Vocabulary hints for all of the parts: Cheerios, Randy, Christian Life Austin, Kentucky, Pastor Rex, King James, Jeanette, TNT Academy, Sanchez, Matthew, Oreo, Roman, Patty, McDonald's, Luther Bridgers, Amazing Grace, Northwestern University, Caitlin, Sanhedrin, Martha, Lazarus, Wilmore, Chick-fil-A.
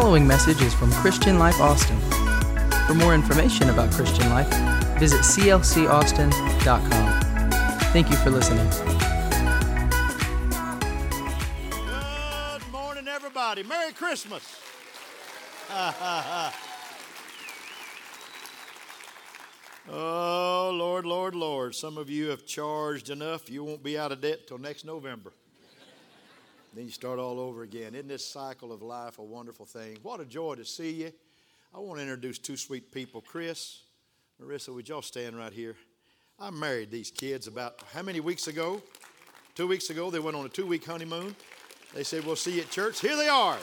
following message is from Christian Life Austin. For more information about Christian Life, visit clcaustin.com. Thank you for listening. Good morning, everybody. Merry Christmas. Oh, Lord, Lord, Lord. Some of you have charged enough. You won't be out of debt till next November. Then you start all over again. Isn't this cycle of life a wonderful thing? What a joy to see you. I want to introduce two sweet people. Chris, Marissa, would y'all stand right here? I married these kids about how many weeks ago? 2 weeks ago, they went on a 2-week honeymoon. They said, we'll see you at church. Here they are.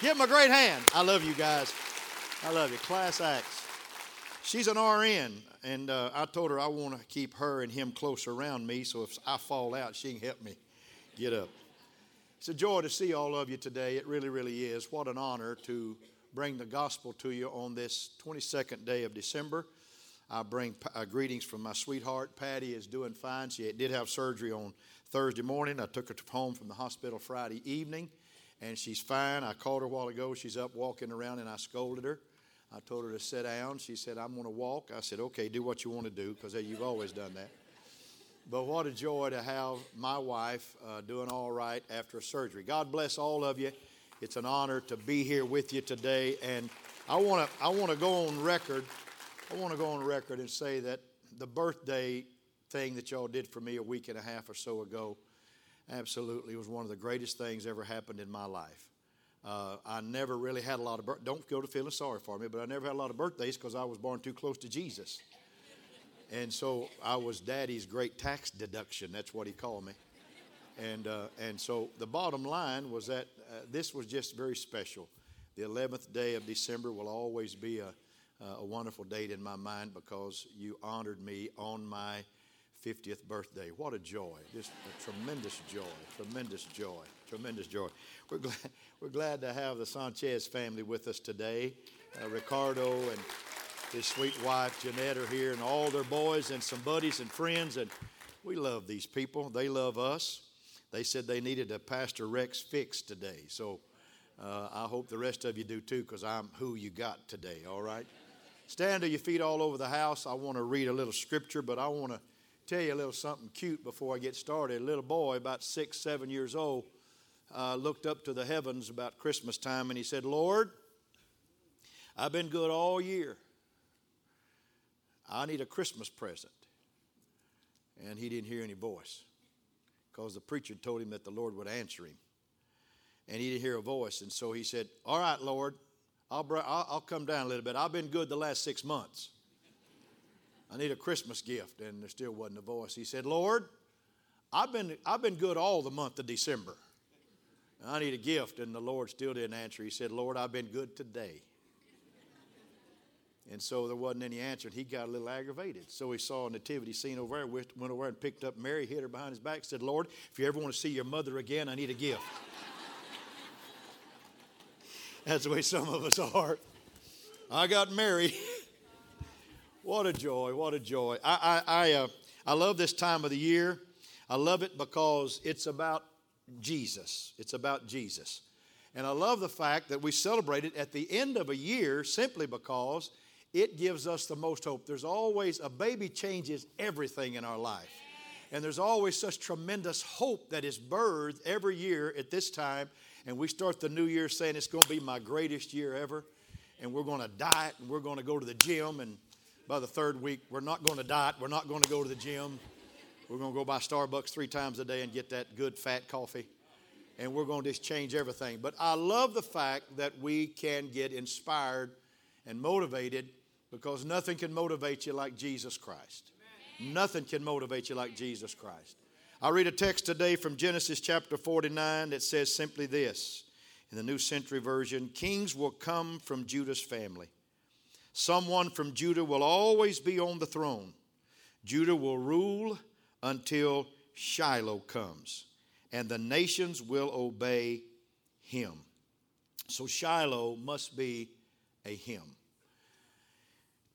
Give them a great hand. I love you guys. I love you. Class acts. She's an RN, and I told her I want to keep her and him close around me, so if I fall out, she can help me get up. It's a joy to see all of you today. It really, really is. What an honor to bring the gospel to you on this 22nd day of December. I bring greetings from my sweetheart. Patty is doing fine. She did have surgery on Thursday morning. I took her home from the hospital Friday evening, and she's fine. I called her a while ago. She's up walking around, and I scolded her. I told her to sit down. She said, I'm going to walk. I said, okay, do what you want to do, because you've always done that. But what a joy to have my wife doing all right after surgery. God bless all of you. It's an honor to be here with you today. And I want to go on record. I want to go on record and say that the birthday thing that y'all did for me a week and a half or so ago absolutely was one of the greatest things ever happened in my life. I never really had a lot of birthdays. Don't go to feeling sorry for me, but I never had a lot of birthdays because I was born too close to Jesus. And so I was Daddy's great tax deduction. That's what he called me. And so the bottom line was that this was just very special. The 11th day of December will always be a wonderful date in my mind because you honored me on my 50th birthday. What a joy. Just a tremendous joy, tremendous joy, tremendous joy. We're glad to have the Sanchez family with us today. Ricardo and his sweet wife, Jeanette, are here, and all their boys and some buddies and friends. And we love these people. They love us. They said they needed a Pastor Rex fix today. So I hope the rest of you do too, because I'm who you got today, all right? Stand to your feet all over the house. I want to read a little scripture, but I want to tell you a little something cute before I get started. A little boy, about 6, 7 years old, looked up to the heavens about Christmas time, and he said, Lord, I've been good all year. I need a Christmas present. And he didn't hear any voice because the preacher told him that the Lord would answer him. And he didn't hear a voice. And so he said, all right, Lord, I'll come down a little bit. I've been good the last 6 months. I need a Christmas gift. And there still wasn't a voice. He said, Lord, I've been good all the month of December. I need a gift. And the Lord still didn't answer. He said, Lord, I've been good today. And so there wasn't any answer, and he got a little aggravated. So he saw a nativity scene over there, went over and picked up Mary, hit her behind his back, said, Lord, if you ever want to see your mother again, I need a gift. That's the way some of us are. I got Mary. What a joy, what a joy. I love this time of the year. I love it because it's about Jesus. It's about Jesus. And I love the fact that we celebrate it at the end of a year simply because it gives us the most hope. There's always a baby changes everything in our life. And there's always such tremendous hope that is birthed every year at this time. And we start the new year saying it's going to be my greatest year ever. And we're going to diet and we're going to go to the gym. And by the third week, we're not going to diet. We're not going to go to the gym. We're going to go by Starbucks 3 times a day and get that good fat coffee. And we're going to just change everything. But I love the fact that we can get inspired and motivated because nothing can motivate you like Jesus Christ. Amen. Nothing can motivate you like Jesus Christ. I read a text today from Genesis chapter 49 that says simply this. In the New Century Version, kings will come from Judah's family. Someone from Judah will always be on the throne. Judah will rule until Shiloh comes. And the nations will obey him. So Shiloh must be a him.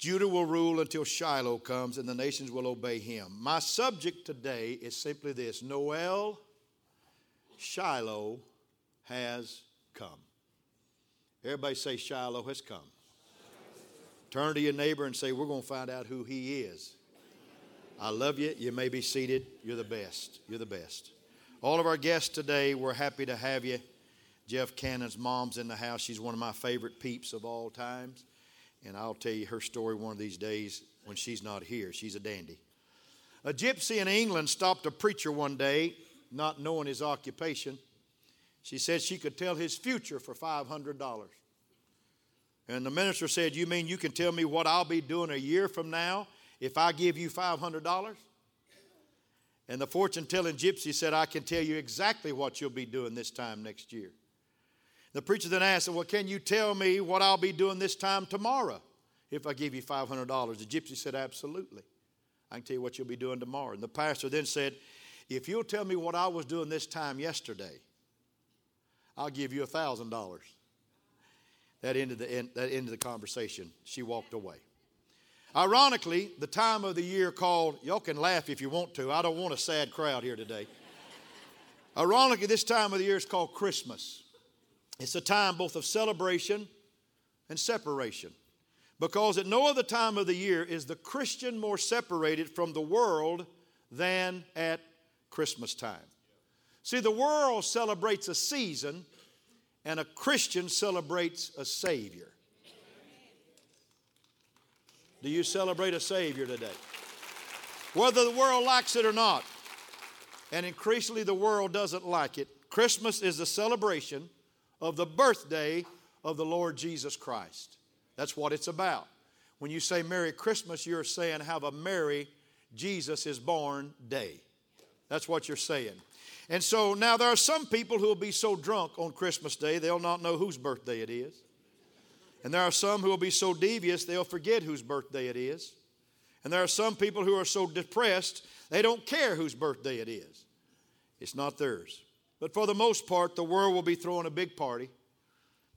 Judah will rule until Shiloh comes, and the nations will obey him. My subject today is simply this. Noel, Shiloh has come. Everybody say, Shiloh has come. Turn to your neighbor and say, we're going to find out who he is. I love you. You may be seated. You're the best. You're the best. All of our guests today, we're happy to have you. Jeff Cannon's mom's in the house. She's one of my favorite peeps of all times. And I'll tell you her story one of these days when she's not here. She's a dandy. A gypsy in England stopped a preacher one day, not knowing his occupation. She said she could tell his future for $500. And the minister said, you mean you can tell me what I'll be doing a year from now if I give you $500? And the fortune-telling gypsy said, I can tell you exactly what you'll be doing this time next year. The preacher then asked, well, can you tell me what I'll be doing this time tomorrow if I give you $500? The gypsy said, absolutely. I can tell you what you'll be doing tomorrow. And the pastor then said, if you'll tell me what I was doing this time yesterday, I'll give you $1,000. That ended the conversation. She walked away. Ironically, the time of the year called, y'all can laugh if you want to. I don't want a sad crowd here today. Ironically, this time of the year is called Christmas. It's a time both of celebration and separation. Because at no other time of the year is the Christian more separated from the world than at Christmas time. See, the world celebrates a season, and a Christian celebrates a Savior. Do you celebrate a Savior today? Whether the world likes it or not, and increasingly the world doesn't like it, Christmas is the celebration of the birthday of the Lord Jesus Christ. That's what it's about. When you say Merry Christmas, you're saying have a merry Jesus is born day. That's what you're saying. And so now there are some people who will be so drunk on Christmas Day, they'll not know whose birthday it is. And there are some who will be so devious, they'll forget whose birthday it is. And there are some people who are so depressed, they don't care whose birthday it is. It's not theirs. But for the most part, the world will be throwing a big party,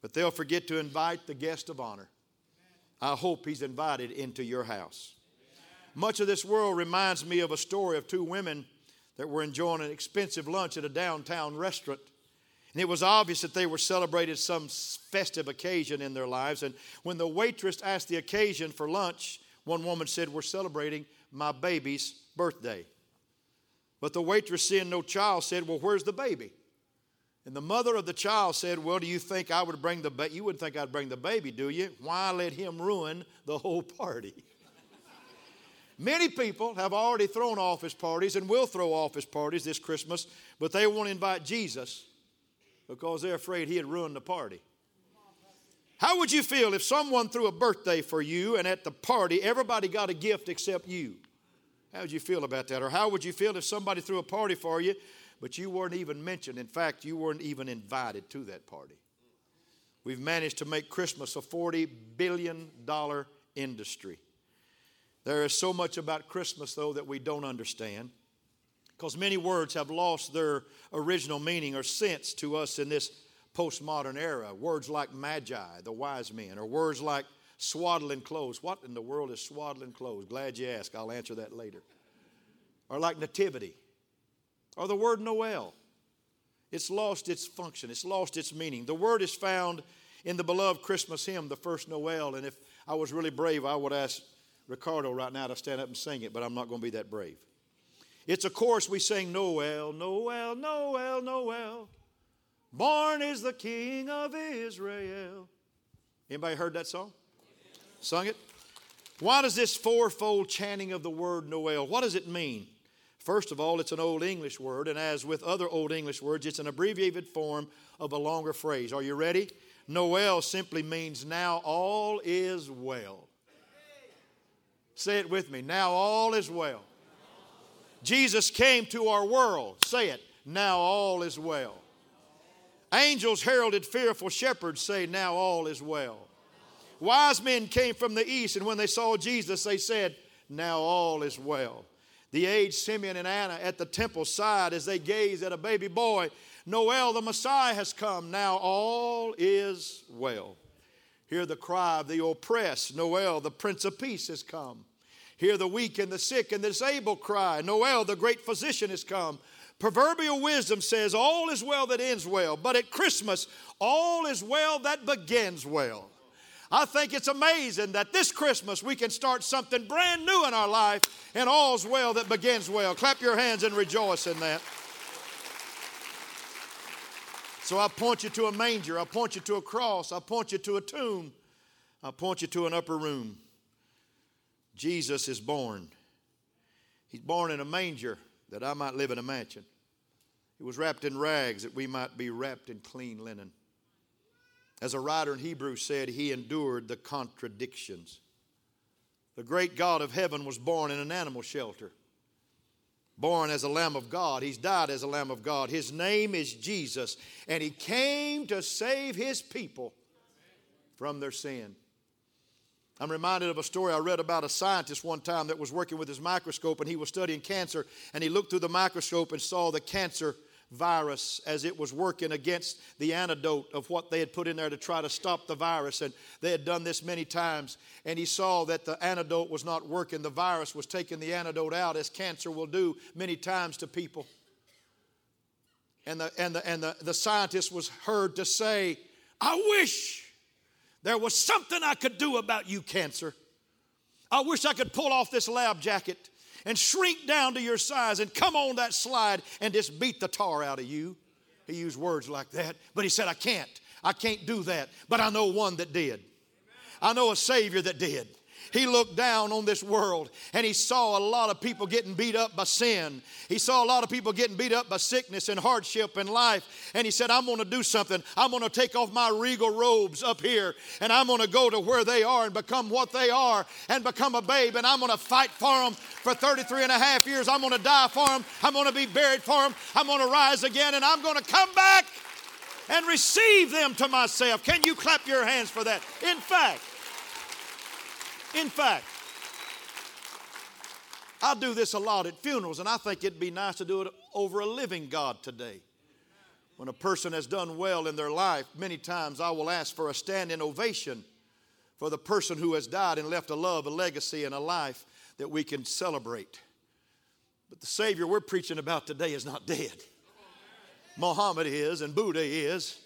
but they'll forget to invite the guest of honor. I hope he's invited into your house. Much of this world reminds me of a story of two women that were enjoying an expensive lunch at a downtown restaurant. And it was obvious that they were celebrating some festive occasion in their lives. And when the waitress asked the occasion for lunch, one woman said, we're celebrating my baby's birthday. But the waitress, seeing no child, said, well, where's the baby? And the mother of the child said, well, do you think I would bring the baby? You wouldn't think I'd bring the baby, do you? Why let him ruin the whole party? Many people have already thrown off his parties and will throw off his parties this Christmas, but they won't invite Jesus because they're afraid he'd ruin the party. How would you feel if someone threw a birthday for you and at the party everybody got a gift except you? How would you feel about that? Or how would you feel if somebody threw a party for you but you weren't even mentioned? In fact, you weren't even invited to that party. We've managed to make Christmas a $40 billion industry. There is so much about Christmas, though, that we don't understand because many words have lost their original meaning or sense to us in this postmodern era. Words like magi, the wise men, or words like swaddling clothes. What in the world is swaddling clothes? Glad you asked. I'll answer that later. Or like nativity. Or the word Noel. It's lost its function. It's lost its meaning. The word is found in the beloved Christmas hymn, The First Noel. And if I was really brave, I would ask Ricardo right now to stand up and sing it, but I'm not going to be that brave. It's a chorus we sing, Noel, Noel, Noel, Noel. Born is the King of Israel. Anybody heard that song? Sung it? Why does this fourfold chanting of the word Noel, what does it mean? First of all, it's an Old English word, and as with other Old English words, it's an abbreviated form of a longer phrase. Are you ready? Noel simply means now all is well. Say it with me. Now all is well. Jesus came to our world. Say it. Now all is well. Angels heralded fearful shepherds. Say, now all is well. Wise men came from the east, and when they saw Jesus, they said, now all is well. The aged Simeon and Anna at the temple sighed as they gazed at a baby boy. Noel, the Messiah, has come. Now all is well. Hear the cry of the oppressed. Noel, the Prince of Peace, has come. Hear the weak and the sick and the disabled cry. Noel, the great physician, has come. Proverbial wisdom says, all is well that ends well. But at Christmas, all is well that begins well. I think it's amazing that this Christmas we can start something brand new in our life, and all's well that begins well. Clap your hands and rejoice in that. So I point you to a manger. I point you to a cross. I point you to a tomb. I point you to an upper room. Jesus is born. He's born in a manger that I might live in a mansion. He was wrapped in rags that we might be wrapped in clean linen. As a writer in Hebrews said, he endured the contradictions. The great God of heaven was born in an animal shelter. Born as a Lamb of God. He's died as a Lamb of God. His name is Jesus. And he came to save his people from their sin. I'm reminded of a story I read about a scientist one time that was working with his microscope, and he was studying cancer, and he looked through the microscope and saw the cancer virus as it was working against the antidote of what they had put in there to try to stop the virus. And they had done this many times, and he saw that the antidote was not working. The virus was taking the antidote out, as cancer will do many times to people. And the scientist was heard to say, I wish there was something I could do about you, cancer. I wish I could pull off this lab jacket and shrink down to your size and come on that slide and just beat the tar out of you. He used words like that, but he said, I can't. I can't do that, but I know one that did. I know a Savior that did. He looked down on this world, and he saw a lot of people getting beat up by sin. He saw a lot of people getting beat up by sickness and hardship and life. And he said, I'm going to do something. I'm going to take off my regal robes up here, and I'm going to go to where they are and become what they are and become a babe. And I'm going to fight for them for 33 and a half years. I'm going to die for them. I'm going to be buried for them. I'm going to rise again, and I'm going to come back and receive them to myself. Can you clap your hands for that? In fact, I do this a lot at funerals, and I think it'd be nice to do it over a living God today. When a person has done well in their life, many times I will ask for a standing ovation for the person who has died and left a love, a legacy, and a life that we can celebrate. But the Savior we're preaching about today is not dead. Muhammad is, and Buddha is,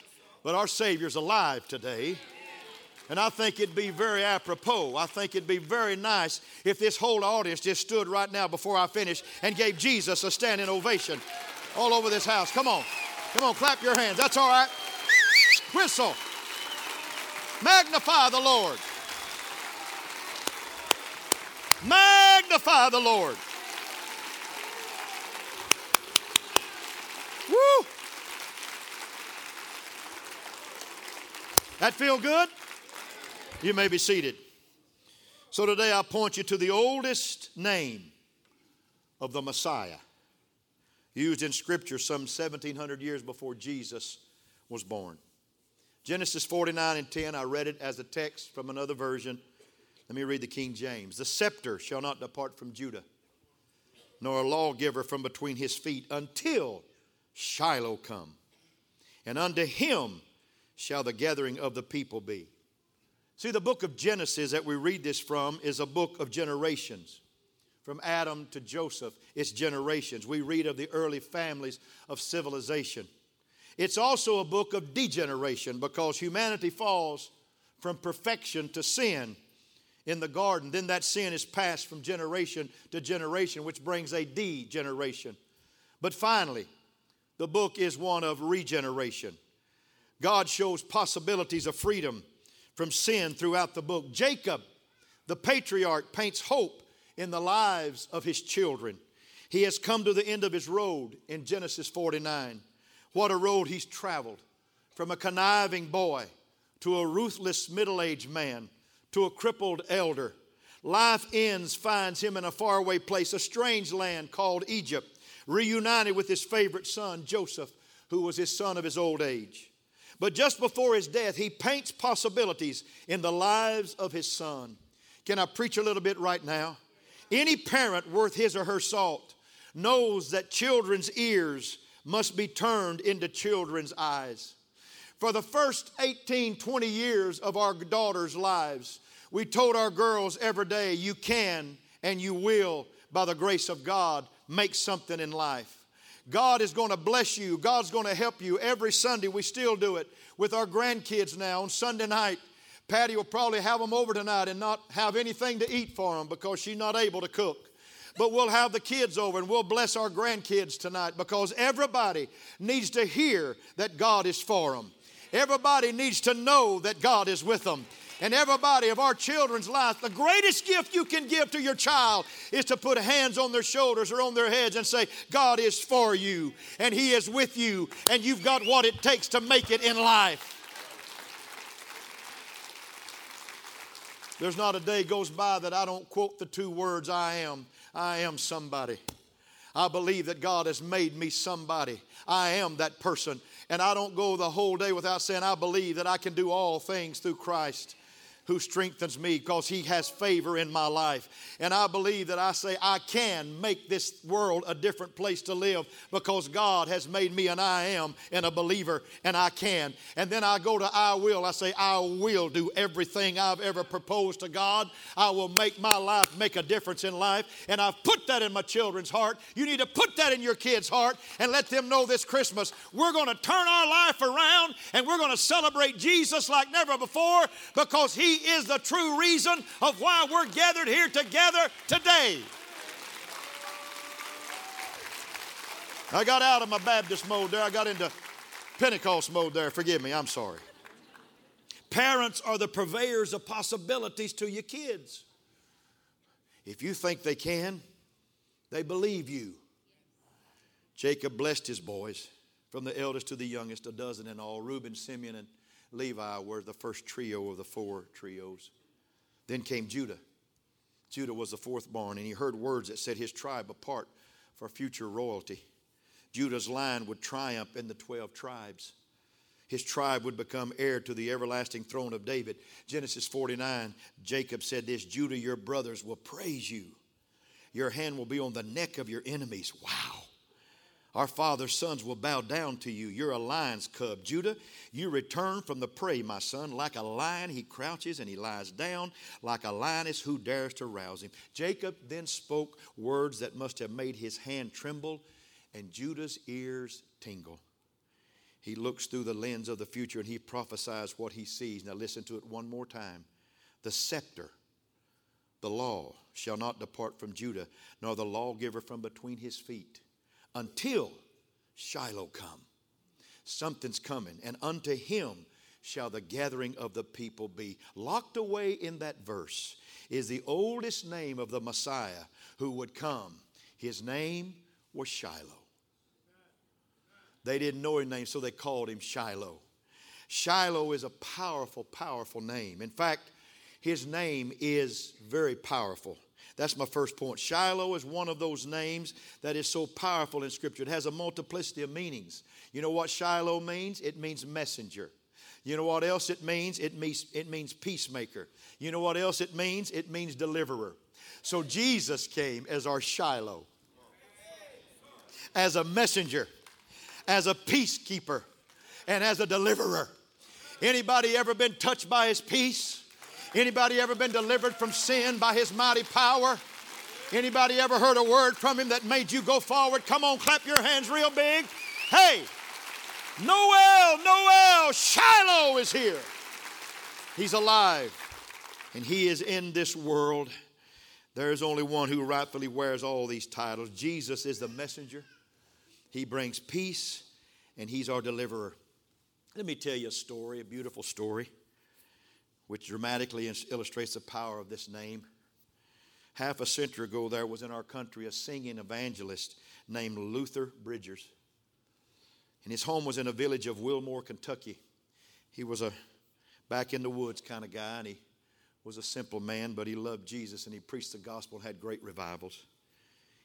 but our Savior's alive today. And I think it'd be very apropos. I think it'd be very nice if this whole audience just stood right now before I finish and gave Jesus a standing ovation all over this house. Come on. Come on, clap your hands. That's all right. Whistle. Magnify the Lord. Magnify the Lord. Woo! That feel good? You may be seated. So today I point you to the oldest name of the Messiah, used in Scripture some 1,700 years before Jesus was born. Genesis 49 and 10, I read it as a text from another version. Let me read the King James. The scepter shall not depart from Judah, nor a lawgiver from between his feet, until Shiloh come. And unto him shall the gathering of the people be. See, the book of Genesis that we read this from is a book of generations. From Adam to Joseph, it's generations. We read of the early families of civilization. It's also a book of degeneration, because humanity falls from perfection to sin in the garden. Then that sin is passed from generation to generation, which brings a degeneration. But finally, the book is one of regeneration. God shows possibilities of freedom from sin throughout the book. Jacob, the patriarch, paints hope in the lives of his children. He has come to the end of his road in Genesis 49. What a road he's traveled, from a conniving boy to a ruthless middle-aged man to a crippled elder. Life ends finds him in a faraway place, a strange land called Egypt, reunited with his favorite son, Joseph, who was his son of his old age. But just before his death, he paints possibilities in the lives of his son. Can I preach a little bit right now? Any parent worth his or her salt knows that children's ears must be turned into children's eyes. For the first 18, 20 years of our daughters' lives, we told our girls every day, you can and you will, by the grace of God, make something in life. God is going to bless you. God's going to help you. Every Sunday, we still do it with our grandkids now on Sunday night. Patty will probably have them over tonight and not have anything to eat for them because she's not able to cook. But we'll have the kids over and we'll bless our grandkids tonight because everybody needs to hear that God is for them. Everybody needs to know that God is with them. And everybody of our children's life, the greatest gift you can give to your child is to put hands on their shoulders or on their heads and say, God is for you and He is with you and you've got what it takes to make it in life. There's not a day goes by that I don't quote the two words, I am. I am somebody. I believe that God has made me somebody. I am that person. And I don't go the whole day without saying, I believe that I can do all things through Christ who strengthens me because He has favor in my life. And I believe that I say, I can make this world a different place to live because God has made me an I am and a believer, and I can. And then I go to I will. I say, I will do everything I've ever proposed to God. I will make my life make a difference in life. And I've put that in my children's heart. You need to put that in your kids' heart and let them know this Christmas, we're going to turn our life around and we're going to celebrate Jesus like never before because He is the true reason of why we're gathered here together today. I got out of my Baptist mode there. I got into Pentecost mode there. Forgive me. I'm sorry. Parents are the purveyors of possibilities to your kids. If you think they can, they believe you. Jacob blessed his boys, from the eldest to the youngest, a dozen in all. Reuben, Simeon, and Levi were the first trio of the four trios. Then came Judah. Judah was the fourth born, and he heard words that set his tribe apart for future royalty. Judah's line would triumph in the 12 tribes. His tribe would become heir to the everlasting throne of David. Genesis 49, Jacob said this, Judah, your brothers will praise you. Your hand will be on the neck of your enemies. Wow. Our father's sons will bow down to you. You're a lion's cub. Judah, you return from the prey, my son. Like a lion, he crouches and he lies down. Like a lioness, who dares to rouse him? Jacob then spoke words that must have made his hand tremble and Judah's ears tingle. He looks through the lens of the future and he prophesies what he sees. Now listen to it one more time. The scepter, the law, shall not depart from Judah, nor the lawgiver from between his feet. Until Shiloh come. Something's coming. And unto Him shall the gathering of the people be. Locked away in that verse is the oldest name of the Messiah who would come. His name was Shiloh. They didn't know His name, so they called Him Shiloh. Shiloh is a powerful, powerful name. In fact, His name is very powerful. That's my first point. Shiloh is one of those names that is so powerful in Scripture. It has a multiplicity of meanings. You know what Shiloh means? It means messenger. You know what else it means? It means peacemaker. You know what else it means? It means deliverer. So Jesus came as our Shiloh, as a messenger, as a peacekeeper, and as a deliverer. Anybody ever been touched by His peace? Anybody ever been delivered from sin by His mighty power? Anybody ever heard a word from Him that made you go forward? Come on, clap your hands real big. Hey, Noel, Noel, Shiloh is here. He's alive, and He is in this world. There is only one who rightfully wears all these titles. Jesus is the messenger. He brings peace, and He's our deliverer. Let me tell you a story, a beautiful story, which dramatically illustrates the power of this name. Half a century ago, there was in our country a singing evangelist named Luther Bridgers. And his home was in a village of Wilmore, Kentucky. He was a back in the woods kind of guy, and he was a simple man, but he loved Jesus, and he preached the gospel and had great revivals.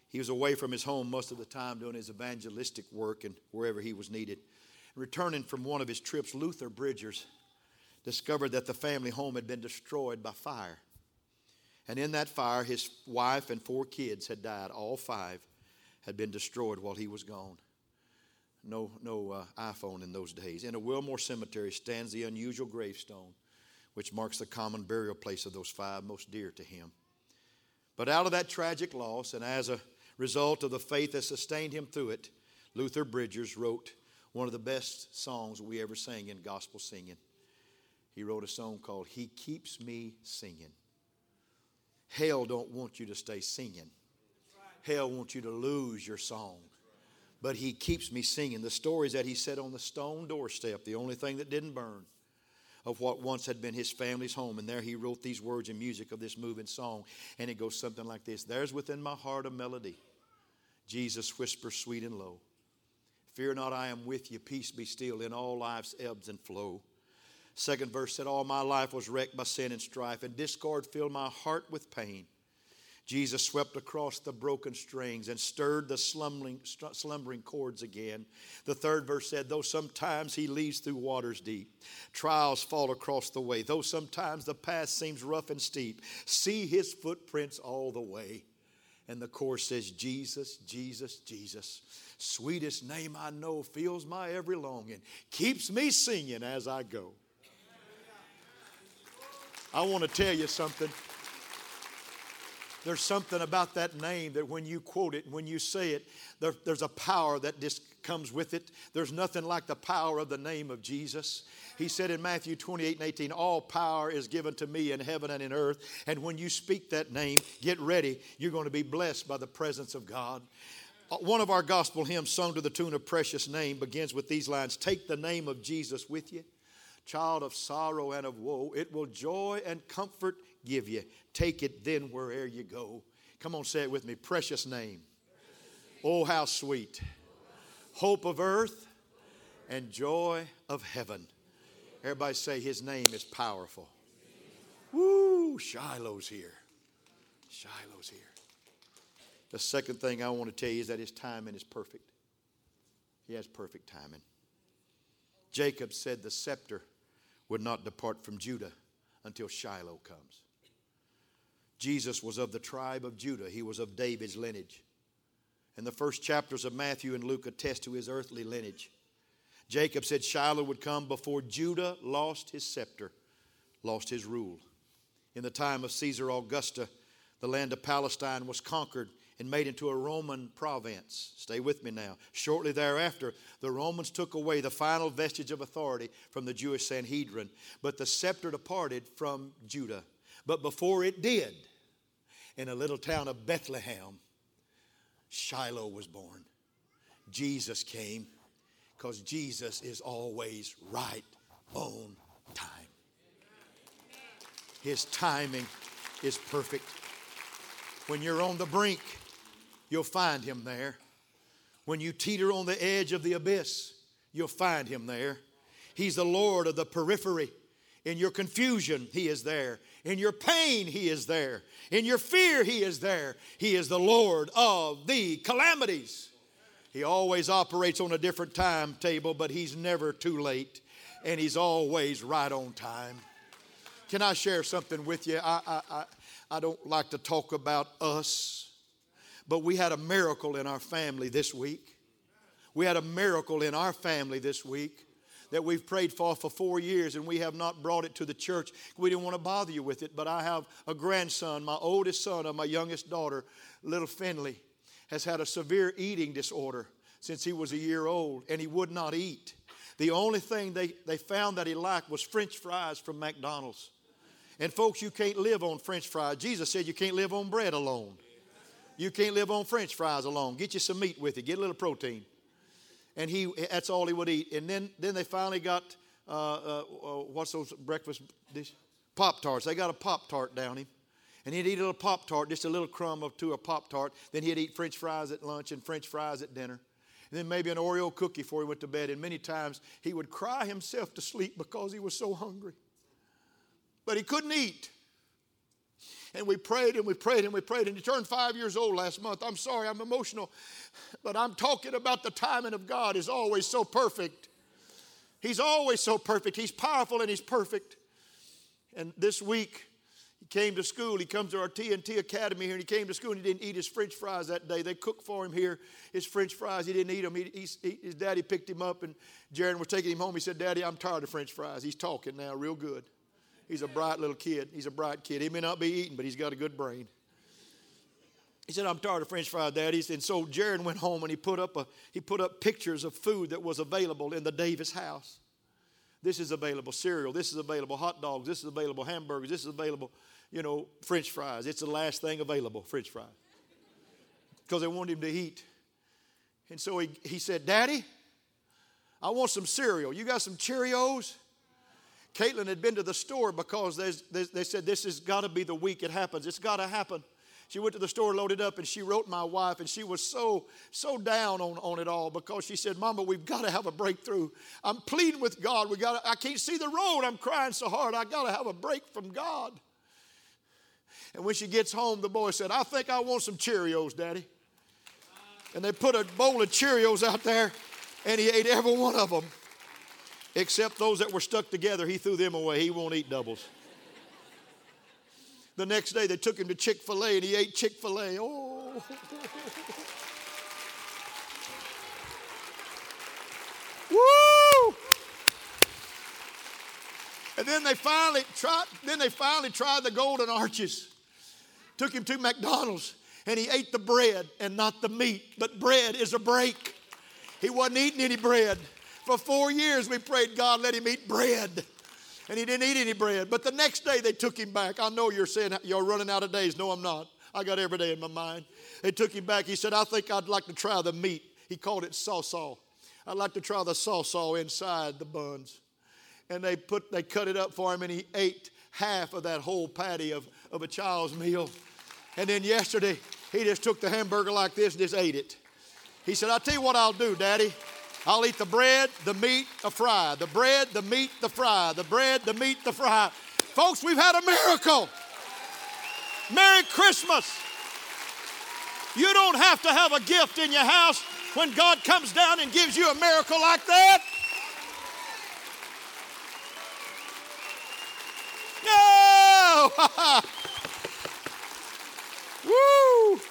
He was away from his home most of the time doing his evangelistic work and wherever he was needed. Returning from one of his trips, Luther Bridgers discovered that the family home had been destroyed by fire. And in that fire, his wife and four kids had died. All five had been destroyed while he was gone. No iPhone in those days. In a Wilmore cemetery stands the unusual gravestone, which marks the common burial place of those five most dear to him. But out of that tragic loss, and as a result of the faith that sustained him through it, Luther Bridgers wrote one of the best songs we ever sang in gospel singing. He wrote a song called He Keeps Me Singing. Hell don't want you to stay singing. Hell wants you to lose your song. But He keeps me singing. The story is that he sat on the stone doorstep, the only thing that didn't burn, of what once had been his family's home. And there he wrote these words and music of this moving song. And it goes something like this. There's within my heart a melody. Jesus whispers sweet and low. Fear not, I am with you. Peace be still in all life's ebbs and flow. Second verse said, all my life was wrecked by sin and strife, and discord filled my heart with pain. Jesus swept across the broken strings and stirred the slumbering chords again. The third verse said, though sometimes He leads through waters deep, trials fall across the way, though sometimes the path seems rough and steep, see His footprints all the way. And the chorus says, Jesus, Jesus, Jesus, sweetest name I know, fills my every longing, keeps me singing as I go. I want to tell you something. There's something about that name that when you quote it, when you say it, there's a power that comes with it. There's nothing like the power of the name of Jesus. He said in Matthew 28:18, all power is given to me in heaven and in earth. And when you speak that name, get ready. You're going to be blessed by the presence of God. One of our gospel hymns sung to the tune of Precious Name begins with these lines. Take the name of Jesus with you, child of sorrow and of woe. It will joy and comfort give you. Take it then where'er you go. Come on, say it with me. Precious name. Oh, how sweet. Hope of earth and joy of heaven. Everybody say His name is powerful. Woo, Shiloh's here. Shiloh's here. The second thing I want to tell you is that His timing is perfect. He has perfect timing. Jacob said the scepter would not depart from Judah until Shiloh comes. Jesus was of the tribe of Judah. He was of David's lineage. And the first chapters of Matthew and Luke attest to his earthly lineage. Jacob said Shiloh would come before Judah lost his scepter, lost his rule. In the time of Caesar Augustus, the land of Palestine was conquered and made into a Roman province. Stay with me now. Shortly thereafter, the Romans took away the final vestige of authority from the Jewish Sanhedrin, but the scepter departed from Judah. But before it did, in a little town of Bethlehem, Shiloh was born. Jesus came because Jesus is always right on time. His timing is perfect. When you're on the brink, you'll find Him there. When you teeter on the edge of the abyss, you'll find Him there. He's the Lord of the periphery. In your confusion, He is there. In your pain, He is there. In your fear, He is there. He is the Lord of the calamities. He always operates on a different timetable, but He's never too late, and He's always right on time. Can I share something with you? I don't like to talk about us, but we had a miracle in our family this week. We had a miracle in our family this week that we've prayed for 4 years, and we have not brought it to the church. We didn't want to bother you with it, but I have a grandson, my oldest son and my youngest daughter, little Finley, has had a severe eating disorder since he was a year old, and he would not eat. The only thing they found that he liked was French fries from McDonald's. And folks, you can't live on French fries. Jesus said you can't live on bread alone. You can't live on French fries alone. Get you some meat with it. Get a little protein. And that's all he would eat. And then they finally got, what's those breakfast dishes? Pop-Tarts. They got a Pop-Tart down him. And he'd eat a little Pop-Tart, just a little crumb to a Pop-Tart. Then he'd eat French fries at lunch and French fries at dinner. And then maybe an Oreo cookie before he went to bed. And many times he would cry himself to sleep because he was so hungry. But he couldn't eat. And we prayed and we prayed and we prayed. And he turned 5 years old last month. I'm sorry, I'm emotional. But I'm talking about the timing of God is always so perfect. He's always so perfect. He's powerful and He's perfect. And this week, he came to school. He comes to our TNT Academy here. And he came to school and he didn't eat his French fries that day. They cooked for him here, his French fries. He didn't eat them. His daddy picked him up and Jaron was taking him home. He said, Daddy, I'm tired of French fries. He's talking now real good. He's a bright little kid. He's a bright kid. He may not be eating, but he's got a good brain. He said, "I'm tired of French fries, Daddy." And so Jaron went home and he put up pictures of food that was available in the Davis house. This is available cereal. This is available hot dogs. This is available hamburgers. This is available, French fries. It's the last thing available, French fries, because they wanted him to eat. And so he said, "Daddy, I want some cereal. You got some Cheerios?" Caitlin had been to the store because they said this has got to be the week it happens. It's got to happen. She went to the store, loaded up, and she wrote my wife, and she was so down on it all because she said, "Mama, we've got to have a breakthrough. I'm pleading with God. I can't see the road. I'm crying so hard. I got to have a break from God." And when she gets home, the boy said, "I think I want some Cheerios, Daddy." And they put a bowl of Cheerios out there, and he ate every one of them, except those that were stuck together. He threw them away. He won't eat doubles. The next day, they took him to Chick-fil-A, and he ate Chick-fil-A. Oh. Woo! And then they finally tried the golden arches. Took him to McDonald's, and he ate the bread and not the meat. But bread is a break. He wasn't eating any bread. For 4 years, we prayed, "God, let him eat bread." And he didn't eat any bread. But the next day they took him back. I know you're saying you're running out of days. No, I'm not. I got every day in my mind. They took him back. He said, "I think I'd like to try the meat." He called it sausaw. "I'd like to try the sausaw inside the buns." And they cut it up for him, and he ate half of that whole patty of a child's meal. And then yesterday he just took the hamburger like this and just ate it. He said, "I'll tell you what I'll do, Daddy. I'll eat the bread, the meat, the fry. The bread, the meat, the fry. The bread, the meat, the fry." Folks, we've had a miracle. Merry Christmas. You don't have to have a gift in your house when God comes down and gives you a miracle like that. No! Woo!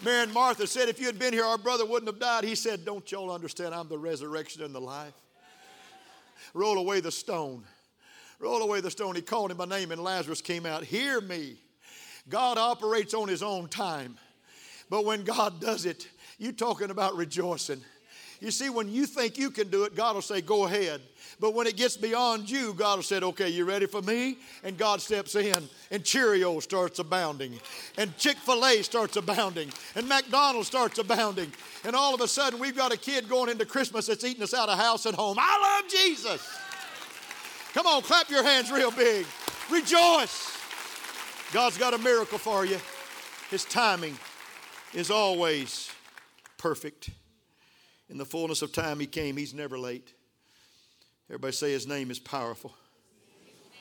Mary and Martha said, "If you had been here, our brother wouldn't have died." He said, "Don't y'all understand? I'm the resurrection and the life. Roll away the stone. Roll away the stone." He called him by name, and Lazarus came out. Hear me. God operates on his own time. But when God does it, you're talking about rejoicing. You see, when you think you can do it, God will say, "Go ahead." But when it gets beyond you, God will say, "Okay, you ready for me?" And God steps in, and Cheerios starts abounding, and Chick-fil-A starts abounding, and McDonald's starts abounding. And all of a sudden, we've got a kid going into Christmas that's eating us out of house and home. I love Jesus. Come on, clap your hands real big. Rejoice. God's got a miracle for you. His timing is always perfect. In the fullness of time, he came. He's never late. Everybody say his name is powerful.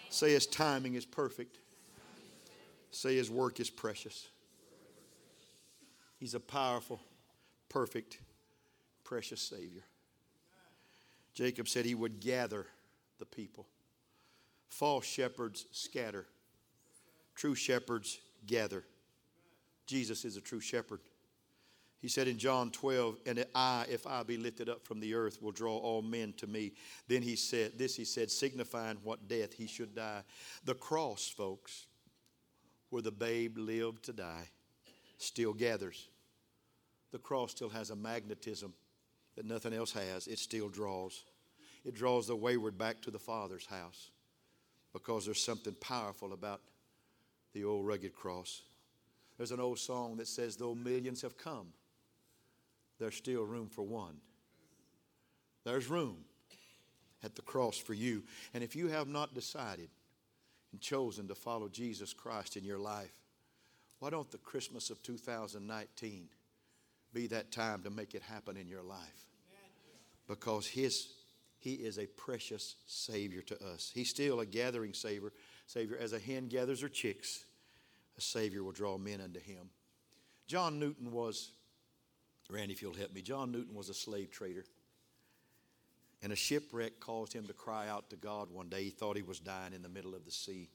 Say his timing is perfect. Say his work is precious. He's a powerful, perfect, precious Savior. Jacob said he would gather the people. False shepherds scatter. True shepherds gather. Jesus is a true shepherd. He said in John 12, "And I, if I be lifted up from the earth, will draw all men to me." Then he said, signifying what death he should die. The cross, folks, where the babe lived to die, still gathers. The cross still has a magnetism that nothing else has. It still draws. It draws the wayward back to the Father's house, because there's something powerful about the old rugged cross. There's an old song that says, "Though millions have come, there's still room for one." There's room at the cross for you. And if you have not decided and chosen to follow Jesus Christ in your life, why don't the Christmas of 2019 be that time to make it happen in your life? Because he is a precious Savior to us. He's still a gathering Savior, as a hen gathers her chicks, a Savior will draw men unto him. John Newton was, Randy, if you'll help me, John Newton was a slave trader. And a shipwreck caused him to cry out to God one day. He thought he was dying in the middle of the sea.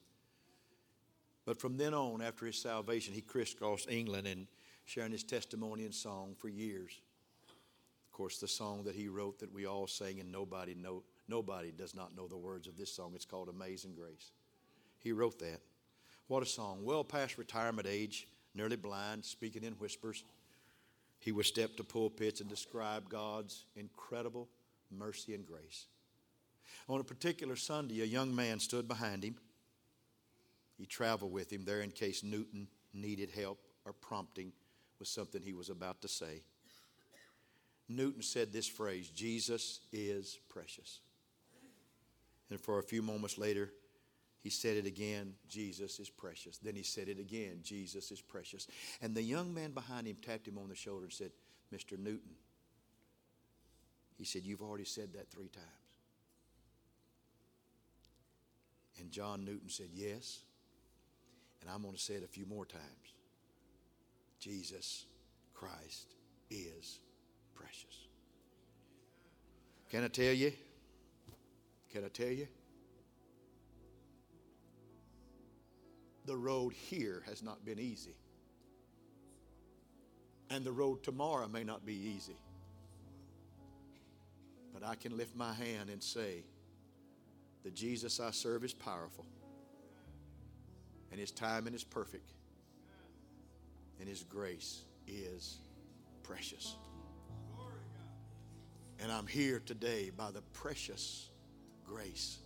But from then on, after his salvation, he crisscrossed England and sharing his testimony and song for years. Of course, the song that he wrote that we all sing, and nobody does not know the words of this song. It's called "Amazing Grace." He wrote that. What a song. Well past retirement age, nearly blind, speaking in whispers, he would step to pulpits and describe God's incredible mercy and grace. On a particular Sunday, a young man stood behind him. He traveled with him there in case Newton needed help or prompting with something he was about to say. Newton said this phrase, "Jesus is precious." And for a few moments later, he said it again, "Jesus is precious." Then he said it again, "Jesus is precious." And the young man behind him tapped him on the shoulder and said, "Mr. Newton," he said, "you've already said that 3 times. And John Newton said, "Yes, and I'm going to say it a few more times. Jesus Christ is precious." Can I tell you? Can I tell you? The road here has not been easy. And the road tomorrow may not be easy. But I can lift my hand and say, the Jesus I serve is powerful. And his timing is perfect. And his grace is precious. And I'm here today by the precious grace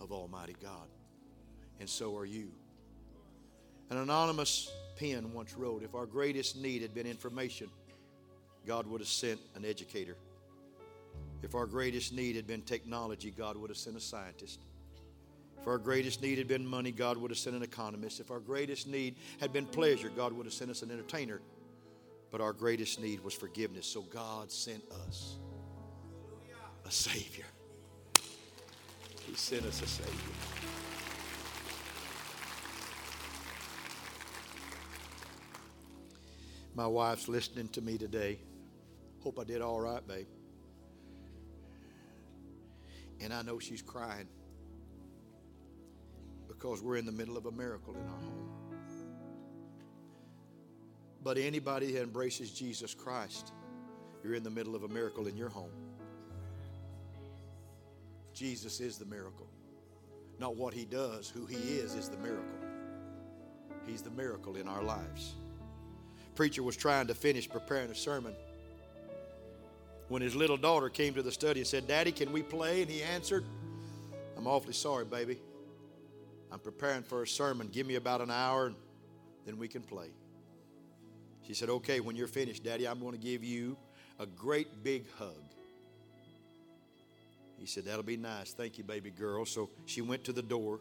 of Almighty God. And so are you. An anonymous pen once wrote, if our greatest need had been information, God would have sent an educator. If our greatest need had been technology, God would have sent a scientist. If our greatest need had been money, God would have sent an economist. If our greatest need had been pleasure, God would have sent us an entertainer. But our greatest need was forgiveness, so God sent us a Savior. He sent us a Savior. My wife's listening to me today. Hope I did all right, babe. And I know she's crying because we're in the middle of a miracle in our home. But anybody that embraces Jesus Christ, you're in the middle of a miracle in your home. Jesus is the miracle. Not what he does, who he is the miracle. He's the miracle in our lives. Preacher was trying to finish preparing a sermon when his little daughter came to the study and said, "Daddy, can we play?" And he answered, "I'm awfully sorry, baby. I'm preparing for a sermon. Give me about an hour, and then we can play." She said, "Okay, when you're finished, Daddy, I'm going to give you a great big hug." He said, "That'll be nice. Thank you, baby girl." So she went to the door,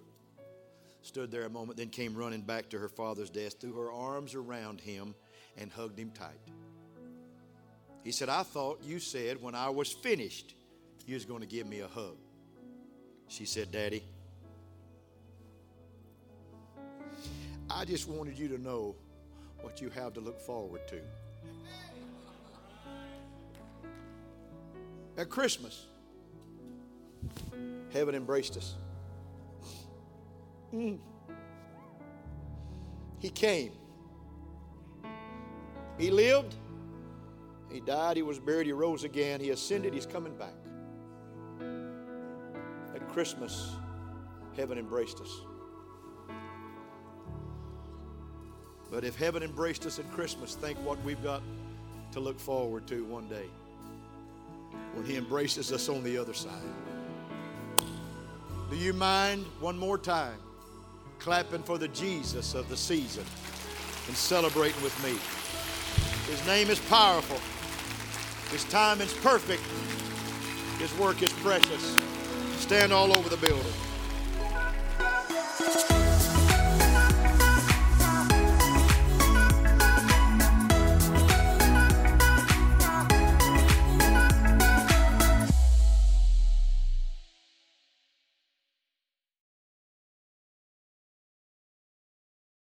stood there a moment, then came running back to her father's desk, threw her arms around him, and hugged him tight. He said, "I thought you said when I was finished, you was going to give me a hug." She said, "Daddy, I just wanted you to know what you have to look forward to." At Christmas, heaven embraced us. He came. He lived. He died. He was buried. He rose again. He ascended. He's coming back. At Christmas, heaven embraced us. But if heaven embraced us at Christmas, think what we've got to look forward to one day when he embraces us on the other side. Do you mind one more time clapping for the Jesus of the season and celebrating with me? His name is powerful. His time is perfect. His work is precious. Stand all over the building.